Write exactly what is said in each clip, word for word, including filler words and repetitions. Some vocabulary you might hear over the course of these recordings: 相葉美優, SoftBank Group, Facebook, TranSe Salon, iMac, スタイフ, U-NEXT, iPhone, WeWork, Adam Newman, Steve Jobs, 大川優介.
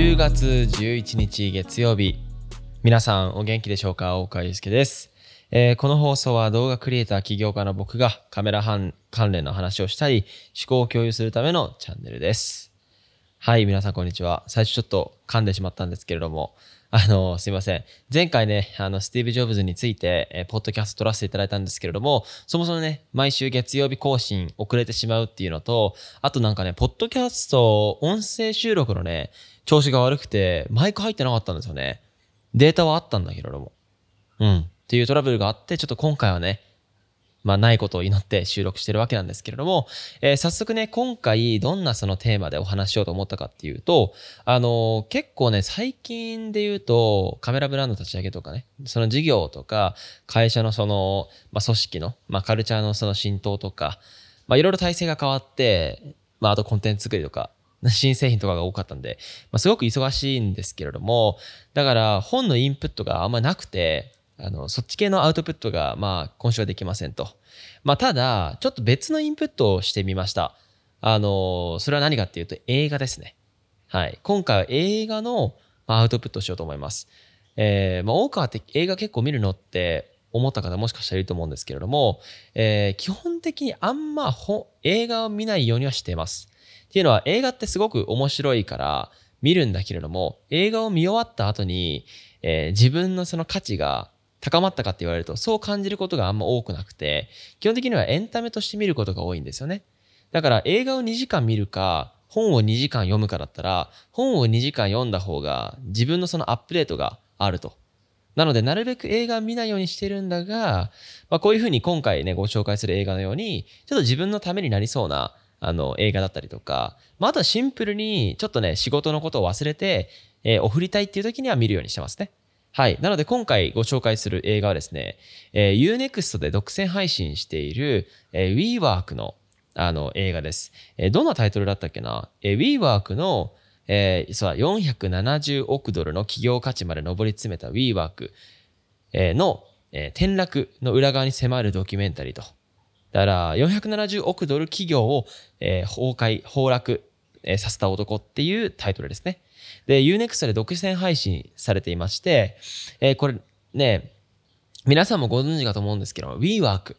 じゅうがつじゅういちにち月曜日、皆さんお元気でしょうか。大川祐介です。えー、この放送は動画クリエイター起業家の僕がカメラ関連の話をしたり思考を共有するためのチャンネルです。はい、皆さんこんにちは。最初ちょっと噛んでしまったんですけれども、あのすいません。前回ね、あのスティーブ・ジョブズについて、えー、ポッドキャスト撮らせていただいたんですけれども、そもそもね、毎週月曜日更新遅れてしまうっていうのと、あとなんかね、ポッドキャスト音声収録のね調子が悪くてマイク入ってなかったんですよね。データはあったんだけれども、うんっていうトラブルがあって、ちょっと今回はね、まあないことを祈って収録してるわけなんですけれども、えー、早速ね、今回どんなそのテーマでお話しようと思ったかっていうと、あのー、結構ね、最近で言うとカメラブランド立ち上げとかね、その事業とか会社のその、まあ、組織の、まあ、カルチャーのその浸透とか、まあいろいろ体制が変わって、まああとコンテンツ作りとか、新製品とかが多かったんで、まあ、すごく忙しいんですけれども、だから本のインプットがあんまなくて、あのそっち系のアウトプットがまあ今週はできませんと。まあただちょっと別のインプットをしてみました。あのそれは何かっていうと映画ですね。はい、今回は映画のアウトプットをしようと思います。えー、まあ大川って映画結構見るのって思った方もしかしたらいると思うんですけれども、えー、基本的にあんま映画を見ないようにはしています。っていうのは映画ってすごく面白いから見るんだけれども、映画を見終わった後に、えー、自分のその価値が高まったかって言われるとそう感じることがあんま多くなくて、基本的にはエンタメとして見ることが多いんですよね。だから映画をにじかん見るか本をにじかん読むかだったら、本をにじかん読んだ方が自分のそのアップデートがあると。なのでなるべく映画を見ないようにしてるんだが、まあ、こういうふうに今回ねご紹介する映画のようにちょっと自分のためになりそうなあの映画だったりとか、まあ、あとはシンプルにちょっとね仕事のことを忘れて、えー、お振りたいっていう時には見るようにしてますね。はい。なので今回ご紹介する映画はですね、えー、ユーネクスト で独占配信している、えー、WeWork の、あの映画です。えー、どんなタイトルだったっけな、えー、WeWork の、えー、そうよんひゃくななじゅうおくドルの企業価値まで上り詰めた WeWork の、えー、転落の裏側に迫るドキュメンタリーと。だからよんひゃくななじゅうおくドル企業を、えー、崩壊、崩落、えー、させた男っていうタイトルですね。で、ユーネクスト で独占配信されていまして、えー、これね、皆さんもご存知かと思うんですけど、WeWork。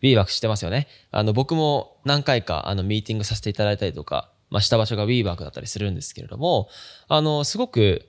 WeWork 知ってますよね。あの、僕も何回かあのミーティングさせていただいたりとか、まあ、した場所が WeWork だったりするんですけれども、あの、すごく、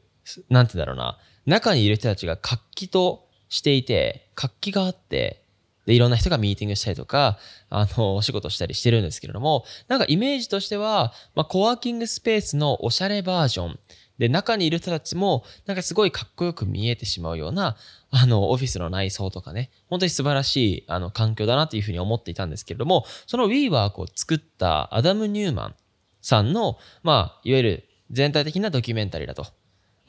なんて言うんだろうな、中にいる人たちが活気としていて、活気があって、で、いろんな人がミーティングしたりとか、あの、お仕事したりしてるんですけれども、なんかイメージとしては、まあ、コワーキングスペースのおしゃれバージョン。で、中にいる人たちも、なんかすごいかっこよく見えてしまうような、あの、オフィスの内装とかね、本当に素晴らしい、あの、環境だなというふうに思っていたんですけれども、その WeWork を作ったアダム・ニューマンさんの、まあ、いわゆる全体的なドキュメンタリーだと。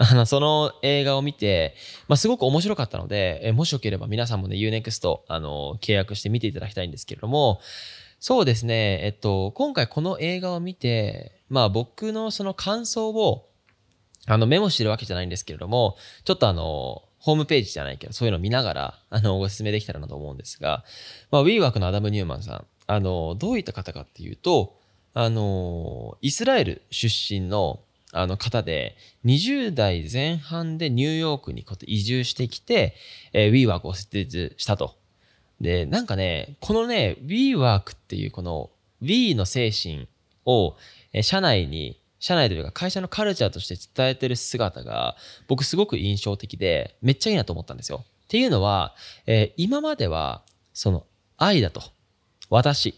あの、その映画を見て、まあ、すごく面白かったので、えもしよければ皆さんもね、ユーネクスト、あの、契約して見ていただきたいんですけれども、そうですね、えっと、今回この映画を見て、まあ、僕のその感想を、あの、メモしてるわけじゃないんですけれども、ちょっとあの、ホームページじゃないけど、そういうのを見ながら、あの、ご説明できたらなと思うんですが、まあ、WeWork のアダム・ニューマンさん、あの、どういった方かっていうと、あの、イスラエル出身の、あの方でにじゅうだいぜんはんでニューヨークにこうやって移住してきて、えー、WeWork を設立したと。で、なんかね、このね、WeWork っていうこの We の精神を、えー、社内に、社内というか会社のカルチャーとして伝えてる姿が僕すごく印象的で、めっちゃいいなと思ったんですよ。っていうのは、えー、今まではその愛だと。私。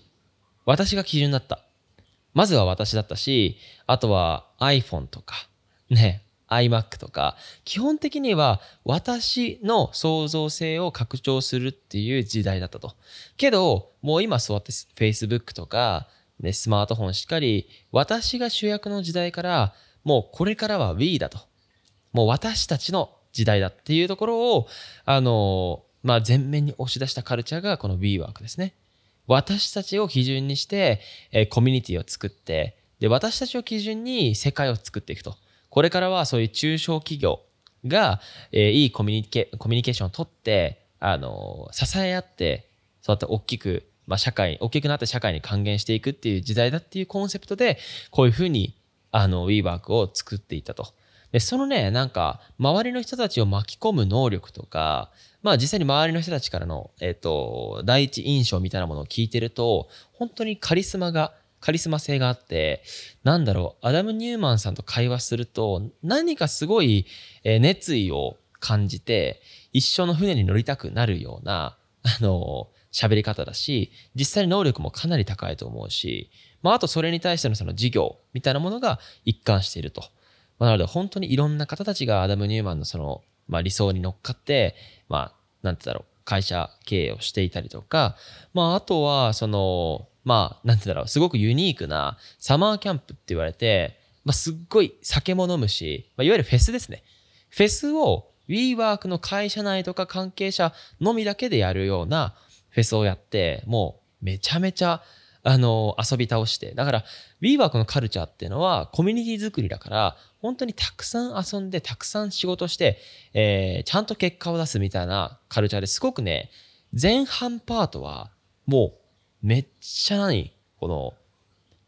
私が基準だった。まずは私だったし、あとは iPhone とか、ね、iMac とか、基本的には私の創造性を拡張するっていう時代だったと。けど、もう今そうやって Facebook とか、ね、スマートフォンしっかり、私が主役の時代から、もうこれからは We だと。もう私たちの時代だっていうところを、あの、まあ、前面に押し出したカルチャーがこの WeWork ですね。私たちを基準にして、えー、コミュニティを作って、で、私たちを基準に世界を作っていくと。これからはそういう中小企業が、えー、いいコミュニケ、コミュニケーションを取って、あのー、支え合って、そうやって大きく、まあ、社会、大きくなって社会に還元していくっていう時代だっていうコンセプトで、こういうふうに、あの、WeWork を作っていたと。で、そのね、なんか、周りの人たちを巻き込む能力とか、まあ実際に周りの人たちからの、えっと、第一印象みたいなものを聞いてると、本当にカリスマが、カリスマ性があって、なんだろう、アダム・ニューマンさんと会話すると、何かすごい熱意を感じて、一生の船に乗りたくなるような、あの、喋り方だし、実際に能力もかなり高いと思うし、まああとそれに対してのその事業みたいなものが一貫していると。まあ、なので本当にいろんな方たちがアダム・ニューマンのその、まあ、理想に乗っかって、まあ、なんてだろう、会社経営をしていたりとか、まああとはその、まあ、なんてだろう、すごくユニークなサマーキャンプって言われて、まあ、すっごい酒も飲むし、まあ、いわゆるフェスですね。フェスを WeWork の会社内とか関係者のみだけでやるようなフェスをやって、もうめちゃめちゃ、あの、遊び倒して。だから、WeWork のカルチャーっていうのはコミュニティ作りだから、本当にたくさん遊んで、たくさん仕事して、えー、ちゃんと結果を出すみたいなカルチャーですごくね、前半パートはもう、めっちゃ何この、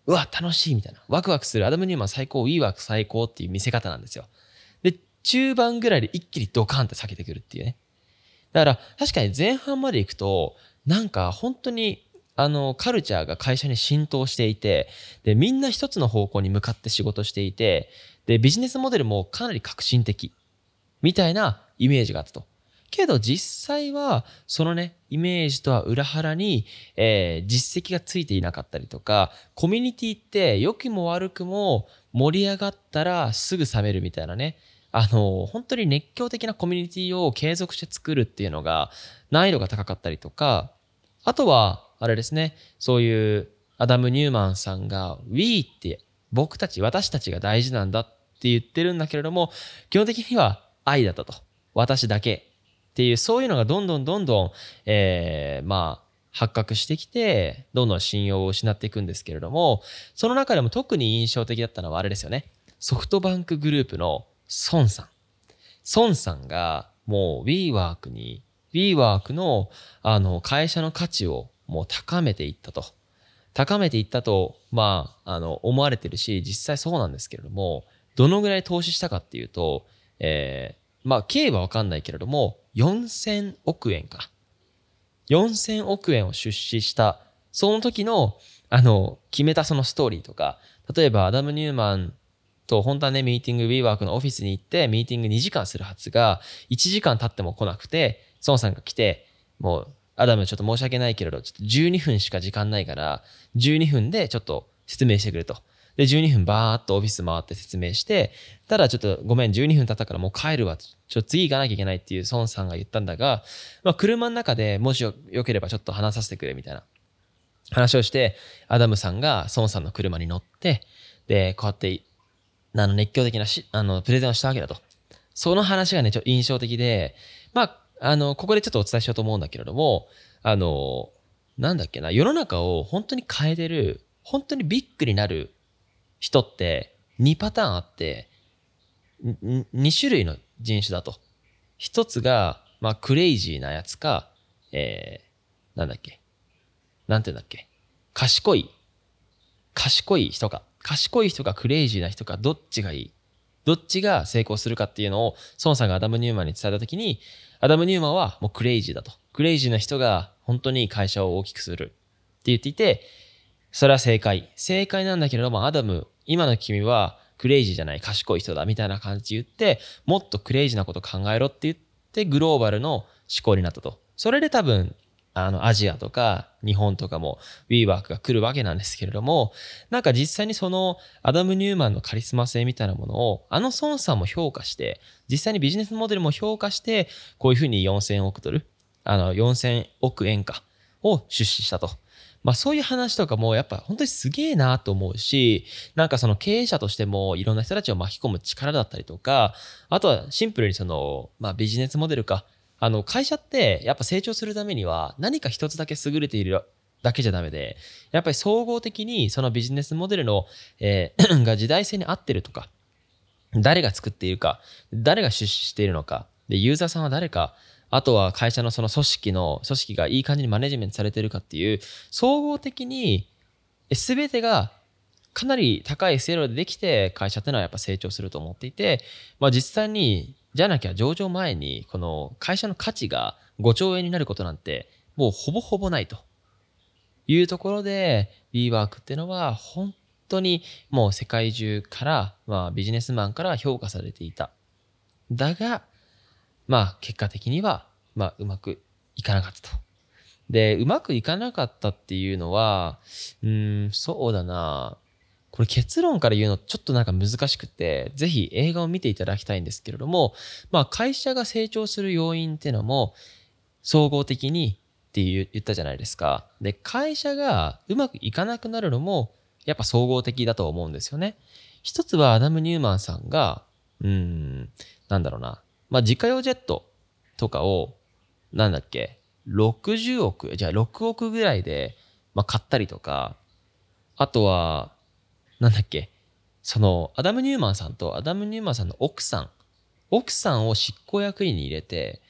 うわ、楽しいみたいな。ワクワクする。アダム・ニューマン最高、WeWork 最高っていう見せ方なんですよ。で、中盤ぐらいで一気にドカンって下げてくるっていうね。だから、確かに前半まで行くと、なんか本当に、あの、カルチャーが会社に浸透していて、で、みんな一つの方向に向かって仕事していて、で、ビジネスモデルもかなり革新的、みたいなイメージがあったと。けど実際はそのねイメージとは裏腹に、えー、実績がついていなかったりとか、コミュニティって良くも悪くも盛り上がったらすぐ冷めるみたいなね、あの本当に熱狂的なコミュニティを継続して作るっていうのが難易度が高かったりとか、あとはあれですね、そういうアダム・ニューマンさんが We って僕たち私たちが大事なんだって言ってるんだけれども、基本的には愛だったと、私だけっていう、そういうのがどんどんどんどん、えー、まあ、発覚してきて、どんどん信用を失っていくんですけれども、その中でも特に印象的だったのはあれですよね。ソフトバンクグループの孫さん。孫さんがもう WeWork に、WeWork のあの会社の価値をもう高めていったと。高めていったと、まあ、あの、思われてるし、実際そうなんですけれども、どのぐらい投資したかっていうと、えー、まあ、経営はわかんないけれども、よんせんおくえんか。よんせんおくえんを出資した、その時の、あの、決めたそのストーリーとか、例えばアダム・ニューマンと本当はね、ミーティング、WeWork のオフィスに行って、ミーティングにじかんするはずが、いちじかん経っても来なくて、孫さんが来て、もう、アダムちょっと申し訳ないけれど、ちょっとじゅうにふんしか時間ないから、じゅうにふんでちょっと説明してくれと。で、じゅうにふんバーっとオフィス回って説明して、ただちょっとごめん、じゅうにふん経ったからもう帰るわ。ちょっと次行かなきゃいけないっていう孫さんが言ったんだが、まあ車の中でもしよ、よければちょっと話させてくれみたいな話をして、アダムさんが孫さんの車に乗って、で、こうやって、あの熱狂的なし、あの、プレゼンをしたわけだと。その話がね、ちょっと印象的で、まあ、あの、ここでちょっとお伝えしようと思うんだけれども、あの、なんだっけな、世の中を本当に変えてる、本当にビッグになる、人ってにパターンあって、に種類の人種だと。一つが、まあ、クレイジーなやつか、えー、なんだっけ。なんて言うんだっけ。賢い。賢い人か。賢い人かクレイジーな人か、どっちがいい。どっちが成功するかっていうのを、孫さんがアダム・ニューマンに伝えたときに、アダム・ニューマンはもうクレイジーだと。クレイジーな人が本当に会社を大きくするって言っていて、それは正解。正解なんだけれども、アダム、今の君はクレイジーじゃない、賢い人だみたいな感じで言って、もっとクレイジーなこと考えろって言って、グローバルの思考になったと。それで多分、あの、アジアとか日本とかも WeWork が来るわけなんですけれども、なんか実際にそのアダム・ニューマンのカリスマ性みたいなものを、あの孫さんも評価して、実際にビジネスモデルも評価して、こういうふうによんせんおくドル、あの、よんせんおくえんか、を出資したと。まあそういう話とかもやっぱ本当にすげえなと思うし、なんかその経営者としてもいろんな人たちを巻き込む力だったりとか、あとはシンプルにその、まあビジネスモデルか、あの会社ってやっぱ成長するためには何か一つだけ優れているだけじゃダメで、やっぱり総合的にそのビジネスモデルの、えー、が時代性に合ってるとか、誰が作っているか、誰が出資しているのか、で、ユーザーさんは誰か、あとは会社のその組織の、組織がいい感じにマネジメントされてるかっていう、総合的に全てがかなり高い精度でできて会社ってのはやっぱ成長すると思っていて、まあ、実際にじゃなきゃ上場前にこの会社の価値がごちょうえんになることなんてもうほぼほぼないというところで、 WeWork っていうのは本当にもう世界中から、まあ、ビジネスマンから評価されていた。だが、まあ、結果的には、まあ、うまくいかなかったと。で、うまくいかなかったっていうのは、うーん、そうだな。これ結論から言うのちょっとなんか難しくて、ぜひ映画を見ていただきたいんですけれども、まあ、会社が成長する要因っていうのも、総合的にって言ったじゃないですか。で、会社がうまくいかなくなるのも、やっぱ総合的だと思うんですよね。一つはアダム・ニューマンさんが、うーん、なんだろうな。まあ、自家用ジェットとかを、なんだっけ、ろくじゅうおく、じゃあろくおくぐらいで、まあ、買ったりとか、あとは、なんだっけ、その、アダム・ニューマンさんと、アダム・ニューマンさんの奥さん、奥さんを執行役員に入れて、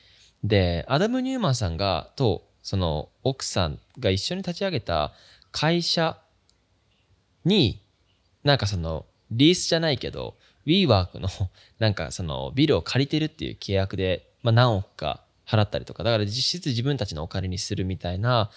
で、アダム・ニューマンさんが、と、その、奥さんが一緒に立ち上げた会社に、なんかその、リースじゃないけど、WeWork のなんかそのビルを借りてるっていう契約で、まあ、何億か払ったりとか、だから実質自分たちのお金にするみたいな、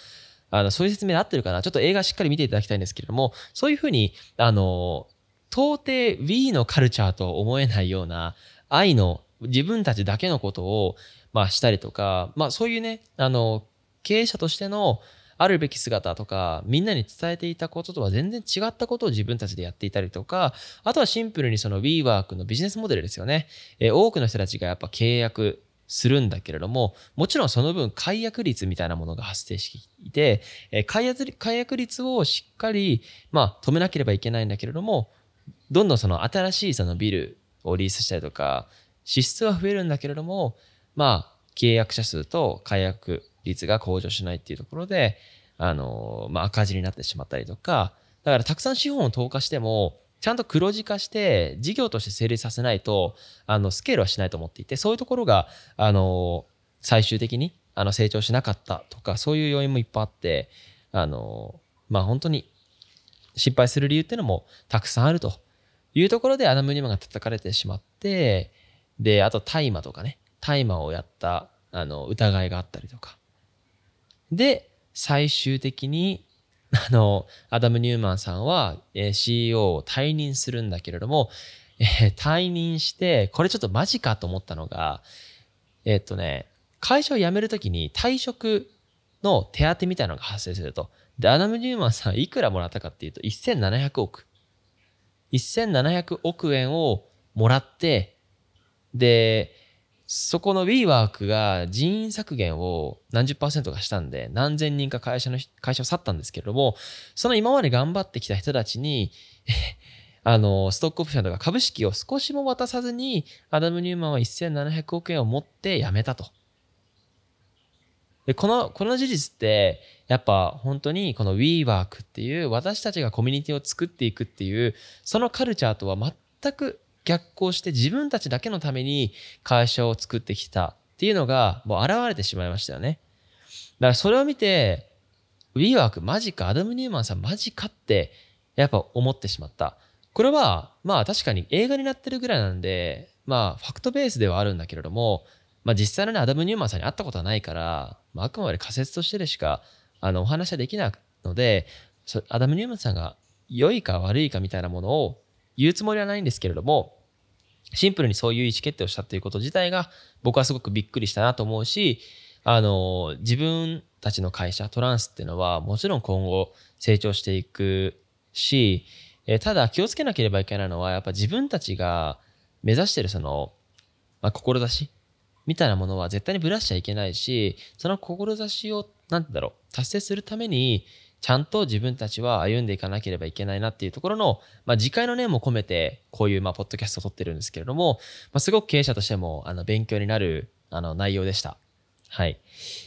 あのそういう説明で合ってるかな。ちょっと映画しっかり見ていただきたいんですけれども、そういうふうにあの到底 We のカルチャーと思えないような愛の自分たちだけのことを、まあ、したりとか、まあ、そういうね、あの経営者としてのあるべき姿とか、みんなに伝えていたこととは全然違ったことを自分たちでやっていたりとか、あとはシンプルにその WeWork のビジネスモデルですよね。えー、多くの人たちがやっぱ契約するんだけれども、もちろんその分解約率みたいなものが発生していて、えー、解約、解約率をしっかり、まあ、止めなければいけないんだけれども、どんどんその新しいそのビルをリースしたりとか、支出は増えるんだけれども、まあ、契約者数と解約率が向上しないっていうところで、あの、まあ、赤字になってしまったりとか、だからたくさん資本を投下しても、ちゃんと黒字化して事業として成立させないと、あの、スケールはしないと思っていて、そういうところが、あの、最終的に、あの、成長しなかったとか、そういう要因もいっぱいあって、あの、まあ、本当に失敗する理由っていうのもたくさんあるというところで、アダム・ニューマンが叩かれてしまって、で、あと大麻とかね、大麻をやった、あの、疑いがあったりとか。で、最終的に、あの、アダム・ニューマンさんは、えー、シーイーオー を退任するんだけれども、えー、退任して、これちょっとマジかと思ったのが、えー、っとね、会社を辞めるときに退職の手当みたいなのが発生すると。で、アダム・ニューマンさんいくらもらったかっていうと、せんななひゃくおく。せんななひゃくおくえんをもらって、で、そこの WeWork が人員削減を何十パーセントかしたんで、何千人か会社の、会社を去ったんですけれども、その今まで頑張ってきた人たちに、あの、ストックオプションとか株式を少しも渡さずに、アダム・ニューマンはせんななひゃくおくえんを持って辞めたと。で、この、この事実って、やっぱ本当にこの WeWork っていう、私たちがコミュニティを作っていくっていう、そのカルチャーとは全く逆行して自分たちだけのために会社を作ってきたっていうのがもう現れてしまいましたよね。だからそれを見て WeWork マジか、アダム・ニューマンさんマジかってやっぱ思ってしまった。これはまあ確かに映画になってるぐらいなんで、まあファクトベースではあるんだけれども、まあ、実際のねアダム・ニューマンさんに会ったことはないから、まあ、あくまで仮説としてでしかあのお話はできないので、アダム・ニューマンさんが良いか悪いかみたいなものを言うつもりはないんですけれども、シンプルにそういう意思決定をしたということ自体が僕はすごくびっくりしたなと思うし、あの、自分たちの会社、トランスっていうのはもちろん今後成長していくし、えただ気をつけなければいけないのはやっぱ自分たちが目指してるその、まあ、志みたいなものは絶対にぶらしちゃいけないし、その志を何て言うんだろう、達成するためにちゃんと自分たちは歩んでいかなければいけないなっていうところの、まあ、次回の念も込めて、こういう、まあ、ポッドキャストを撮ってるんですけれども、まあ、すごく経営者としても、あの、勉強になる、あの、内容でした。はい。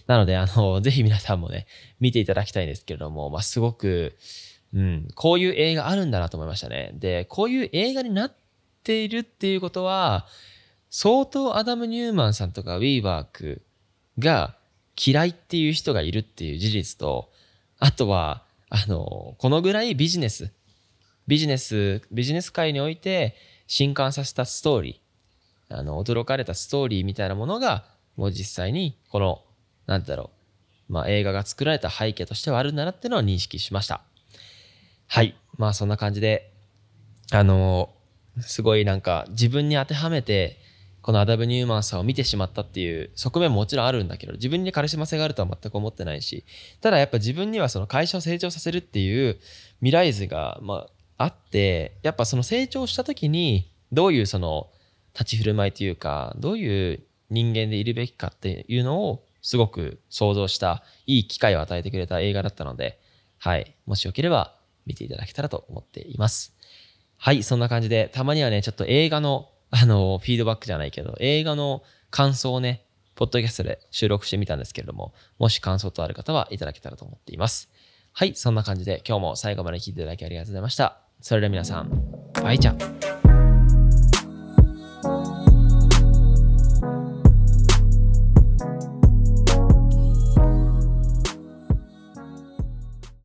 なので、あの、ぜひ皆さんもね、見ていただきたいんですけれども、まあ、すごく、うん、こういう映画あるんだなと思いましたね。で、こういう映画になっているっていうことは、相当アダム・ニューマンさんとか WeWork が嫌いっていう人がいるっていう事実と、あとは、あの、このぐらいビジネス、ビジネスビジネス界において震撼させたストーリー、あの驚かれたストーリーみたいなものがもう実際にこの何だろう、まあ、映画が作られた背景としてはあるんだなっていうのを認識しました。はい、まあそんな感じであのすごいなんか自分に当てはめてこのアダム・ニューマンさんを見てしまったっていう側面ももちろんあるんだけど、自分にカリスマ性があるとは全く思ってないし、ただやっぱ自分にはその会社を成長させるっていう未来図がまああって、やっぱその成長した時にどういうその立ち振る舞いというかどういう人間でいるべきかっていうのをすごく想像したいい機会を与えてくれた映画だったので、はい、もしよければ見ていただけたらと思っています。はい、そんな感じでたまにはねちょっと映画のあのフィードバックじゃないけど映画の感想をねポッドキャストで収録してみたんですけれども、もし感想とある方はいただけたらと思っています。はい、そんな感じで今日も最後まで聞いていただきありがとうございました。それでは皆さんバイチャ。